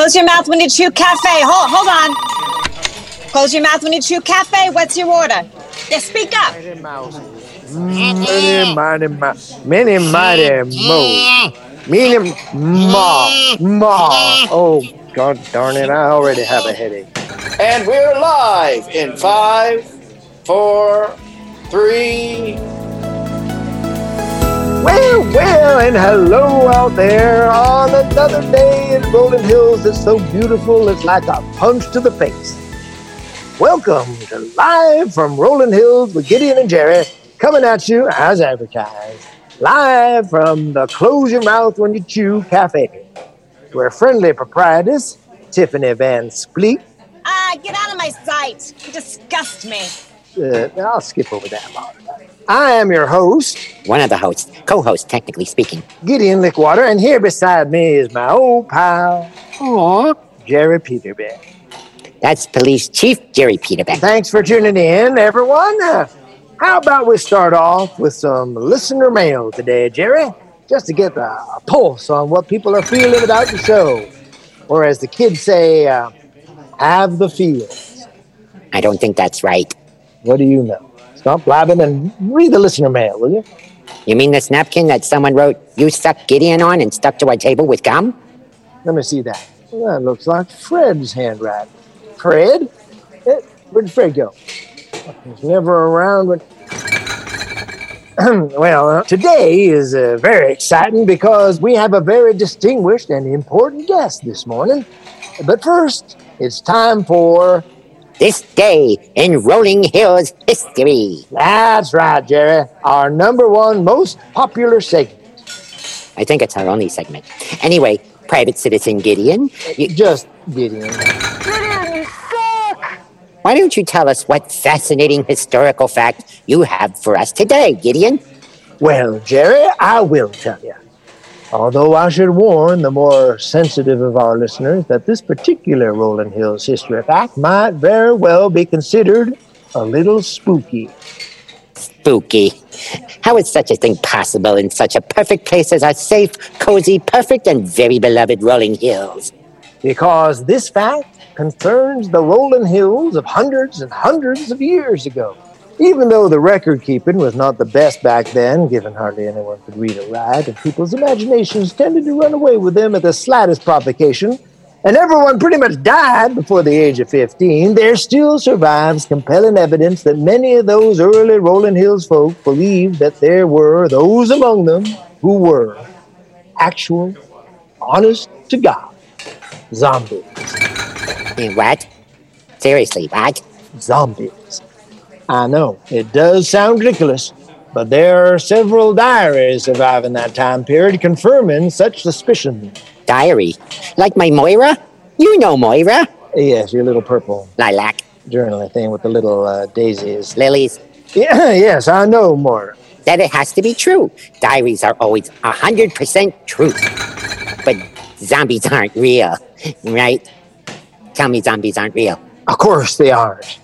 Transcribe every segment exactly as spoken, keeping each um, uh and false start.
Close Your Mouth When You Chew Cafe. Hold, hold on. Close Your Mouth When You Chew Cafe. What's your order? Yeah, speak up. Mighty Mouse. Mighty, mighty, mighty, mighty, mighty mouse. Mighty, ma, ma. Oh, God darn it, I already have a headache. And we're live in five, four, three. Well, well, and hello out there on another day in Rolling Hills. It's so beautiful, it's like a punch to the face. Welcome to Live from Rolling Hills with Gideon and Jerry, coming at you as advertised, live from the Close Your Mouth When You Chew Cafe, where friendly proprietress Tiffany Van Spleek. Ah, uh, get out of my sight. You disgust me. Uh, I'll skip over that part. I am your host. One of the hosts. Co-host, technically speaking. Gideon Lickwater, and here beside me is my old pal, aww, Jerry Peterbeck. That's Police Chief Jerry Peterbeck. Thanks for tuning in, everyone. Uh, how about we start off with some listener mail today, Jerry, just to get a pulse on what people are feeling about the show. Or as the kids say, uh, have the feels. I don't think that's right. What do you know? Stop blabbing and read the listener mail, will you? You mean this napkin that someone wrote, "You suck Gideon" on and stuck to our table with gum? Let me see that. Well, that looks like Fred's handwriting. Fred? It, where did Fred go? He's never around. When... well, uh, today is uh, very exciting because we have a very distinguished and important guest this morning. But first, it's time for... This Day in Rolling Hills History. That's right, Jerry. Our number one most popular segment. I think it's our only segment. Anyway, Private Citizen Gideon. You... Just Gideon. Gideon, you suck! Why don't you tell us what fascinating historical fact you have for us today, Gideon? Well, Jerry, I will tell you. Although I should warn the more sensitive of our listeners that this particular Rolling Hills history fact might very well be considered a little spooky. Spooky. How is such a thing possible in such a perfect place as our safe, cozy, perfect, and very beloved Rolling Hills? Because this fact concerns the Rolling Hills of hundreds and hundreds of years ago. Even though the record-keeping was not the best back then, given hardly anyone could read or write, and people's imaginations tended to run away with them at the slightest provocation, and everyone pretty much died before the age of fifteen, there still survives compelling evidence that many of those early Rolling Hills folk believed that there were those among them who were actual, honest-to-God zombies. What? Seriously, what? Zombies. I know, it does sound ridiculous, but there are several diaries surviving that time period confirming such suspicion. Diary? Like my Moira? You know Moira. Yes, your little purple... lilac. Journal thing with the little uh, daisies. Lilies. Yeah, yes, I know Moira. That it has to be true. Diaries are always one hundred percent truth. But zombies aren't real, right? Tell me zombies aren't real. Of course they aren't.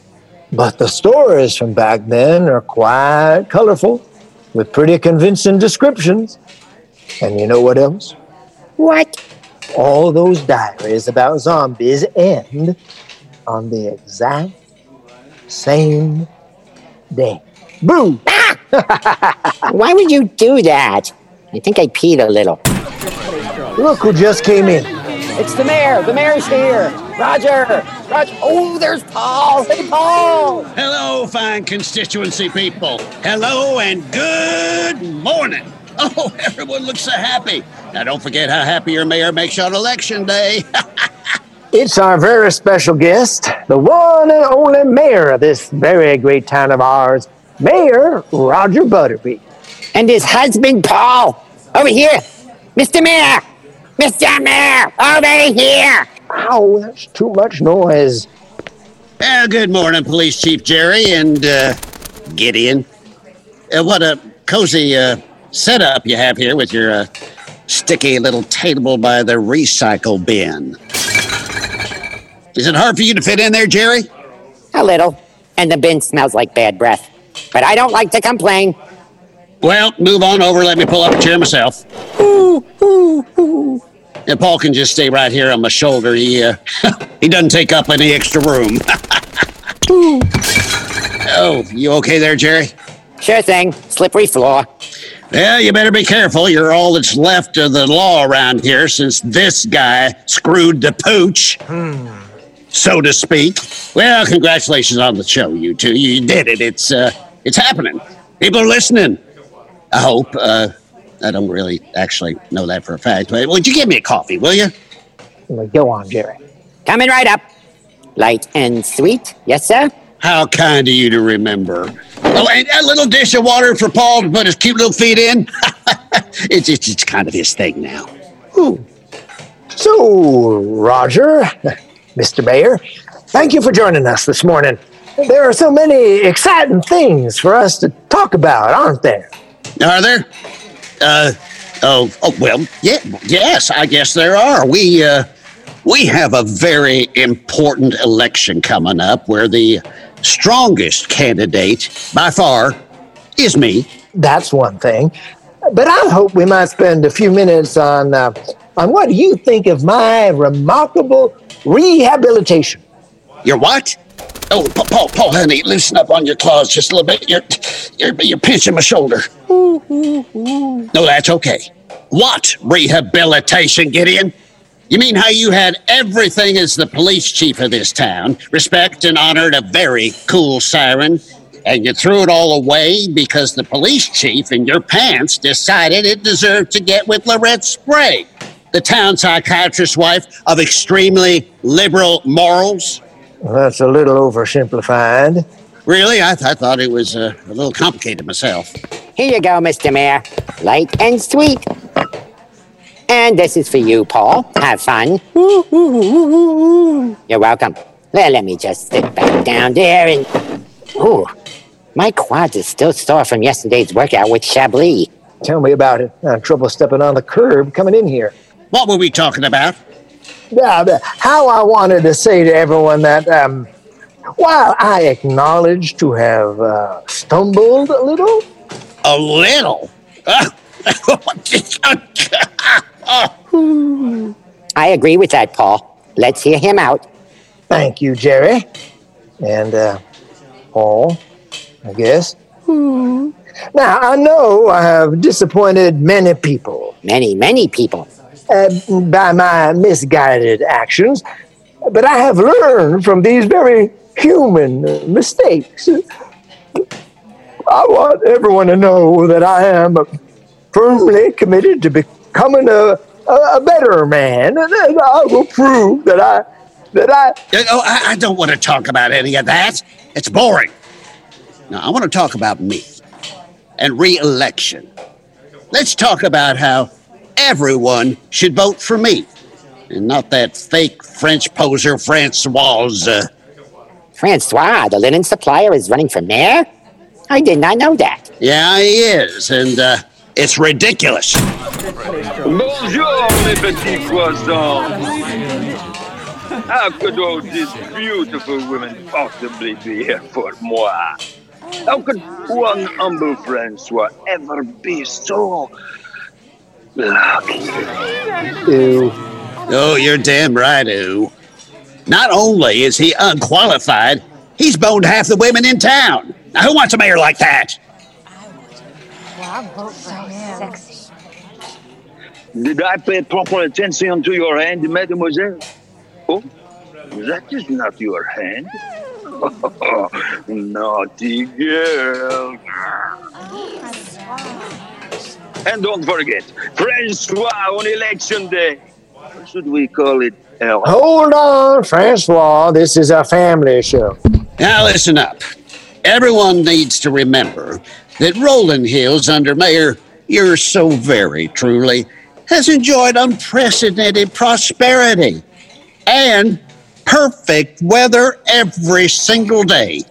But the stories from back then are quite colorful, with pretty convincing descriptions. And you know what else? What? All those diaries about zombies end on the exact same day. Boo! Ah! Why would you do that? I think I peed a little. Look who just came in. It's the mayor. The mayor's here. Roger. Roger. Oh, there's Paul. Hey, Paul. Hello, fine constituency people. Hello and good morning. Oh, everyone looks so happy. Now, don't forget how happy your mayor makes you on election day. It's our very special guest, the one and only mayor of this very great town of ours, Mayor Roger Butterbee. And his husband, Paul. Over here. Mister Mayor. Mister Mayor, over here! Ow, that's too much noise. Uh, good morning, Police Chief Jerry and uh, Gideon. Uh, what a cozy uh, setup you have here with your uh, sticky little table by the recycle bin. Is it hard for you to fit in there, Jerry? A little. And the bin smells like bad breath. But I don't like to complain. Well, move on over. Let me pull up a chair myself. Ooh, ooh, ooh. And Paul can just stay right here on my shoulder. He uh, he doesn't take up any extra room. Oh, you okay there, Jerry? Sure thing. Slippery floor. Well, you better be careful. You're all that's left of the law around here since this guy screwed the pooch, hmm. so to speak. Well, congratulations on the show, you two. You did it. It's uh, it's happening. People are listening. I hope. Uh, I don't really actually know that for a fact. But would you give me a coffee, will you? Well, go on, Jerry. Coming right up. Light and sweet. Yes, sir? How kind of you to remember. Oh, and a little dish of water for Paul to put his cute little feet in. it's, it's, it's kind of his thing now. Ooh. So, Roger, Mister Mayor, thank you for joining us this morning. There are so many exciting things for us to talk about, aren't there? Are there? Uh, oh, oh well, yeah, yes, I guess there are. We, uh, we have a very important election coming up where the strongest candidate, by far, is me. That's one thing. But I hope we might spend a few minutes on, uh, on what you think of my remarkable rehabilitation. Your what? Oh, Paul, Paul, honey, loosen up on your claws just a little bit. You're, you're, you're pinching my shoulder. No, that's okay. What rehabilitation, Gideon? You mean how you had everything as the police chief of this town, respect and honored a very cool siren, and you threw it all away because the police chief in your pants decided it deserved to get with Lorette Spray, the town psychiatrist's wife of extremely liberal morals? Well, that's a little oversimplified. Really? I, th- I thought it was uh, a little complicated myself. Here you go, Mister Mayor. Light and sweet. And this is for you, Paul. Have fun. You're welcome. Well, let me just sit back down there and... Ooh, my quads is still sore from yesterday's workout with Chablis. Tell me about it. I had trouble stepping on the curb coming in here. What were we talking about? Uh, how I wanted to say to everyone that um, while I acknowledge to have uh, stumbled a little... A little? I agree with that, Paul. Let's hear him out. Thank you, Jerry. And, uh, Paul, I guess. Now, I know I have disappointed many people. Many, many people. Uh, by my misguided actions, but I have learned from these very human mistakes. I want everyone to know that I am firmly committed to becoming a, a, a better man, and I will prove that I that I. Oh, I, I don't want to talk about any of that. It's boring. Now I want to talk about me and re-election. Let's talk about how everyone should vote for me, and not that fake French poser Francois. Uh... Francois, the linen supplier, is running for mayor? I did not know that. Yeah, he is, and uh, it's ridiculous. Bonjour, mes petits croissants. How could all these beautiful women possibly be here for moi? How could one humble Francois ever be so... Lucky. Ew. Oh, you're damn right, ew. Not only is he unqualified, he's boned half the women in town. Now, who wants a mayor like that? I would. Well, I vote for him. Sexy. Did I pay proper attention to your hand, mademoiselle? Oh, that is not your hand. Naughty girl. And don't forget, Francois on election day. Or should we call it hell? Hold on, Francois. This is a family show. Now listen up. Everyone needs to remember that Rolling Hills under Mayor, you're so very truly, has enjoyed unprecedented prosperity and perfect weather every single day.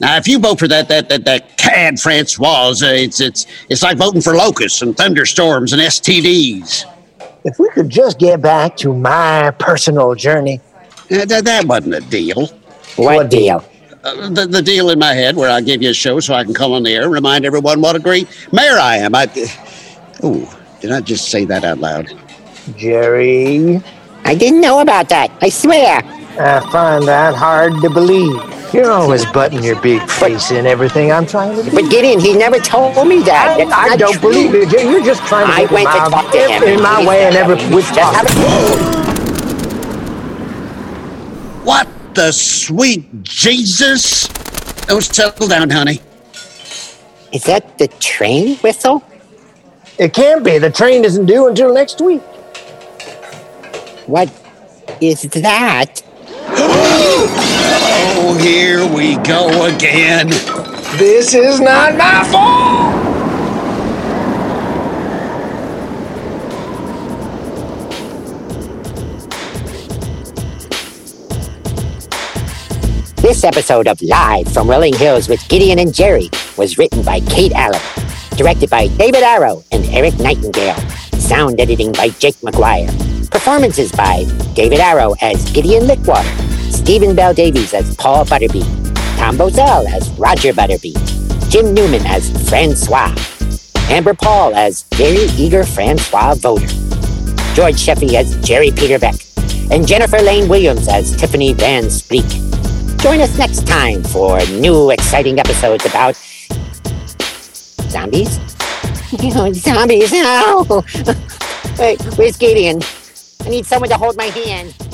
Now, if you vote for that that that that cad Francois, uh, it's it's it's like voting for locusts and thunderstorms and S T Ds. If we could just get back to my personal journey, uh, that that wasn't a deal. What, what deal? Uh, the the deal in my head where I give you a show so I can come on the air and remind everyone what a great mayor I am. I uh, oh, did I just say that out loud? Jerry? I didn't know about that, I swear. I find that hard to believe. You're always butting your big face in everything I'm trying to do. But Gideon, he never told me that. I, I don't true. believe it. You're just trying to I get went him to talk to him. In my way and every which possible. What the sweet Jesus? Oh, settle down, honey. Is that the train whistle? It can be. The train isn't due until next week. What is that? Oh, here we go again. This is not my fault! This episode of Live from Rolling Hills with Gideon and Jerry was written by Kate Allen, directed by David Arrow and Eric Nightingale, sound editing by Jake McGuire, performances by David Arrow as Gideon Lickwater, Stephen Bell-Davies as Paul Butterbee, Tom Bozell as Roger Butterbee, Jim Newman as Francois, Amber Paul as Very Eager Francois Voter, George Sheffey as Jerry Peterbeck, and Jennifer Lane Williams as Tiffany Van Spleek. Join us next time for new exciting episodes about zombies. Zombies, no! Wait, where's Gideon? I need someone to hold my hand.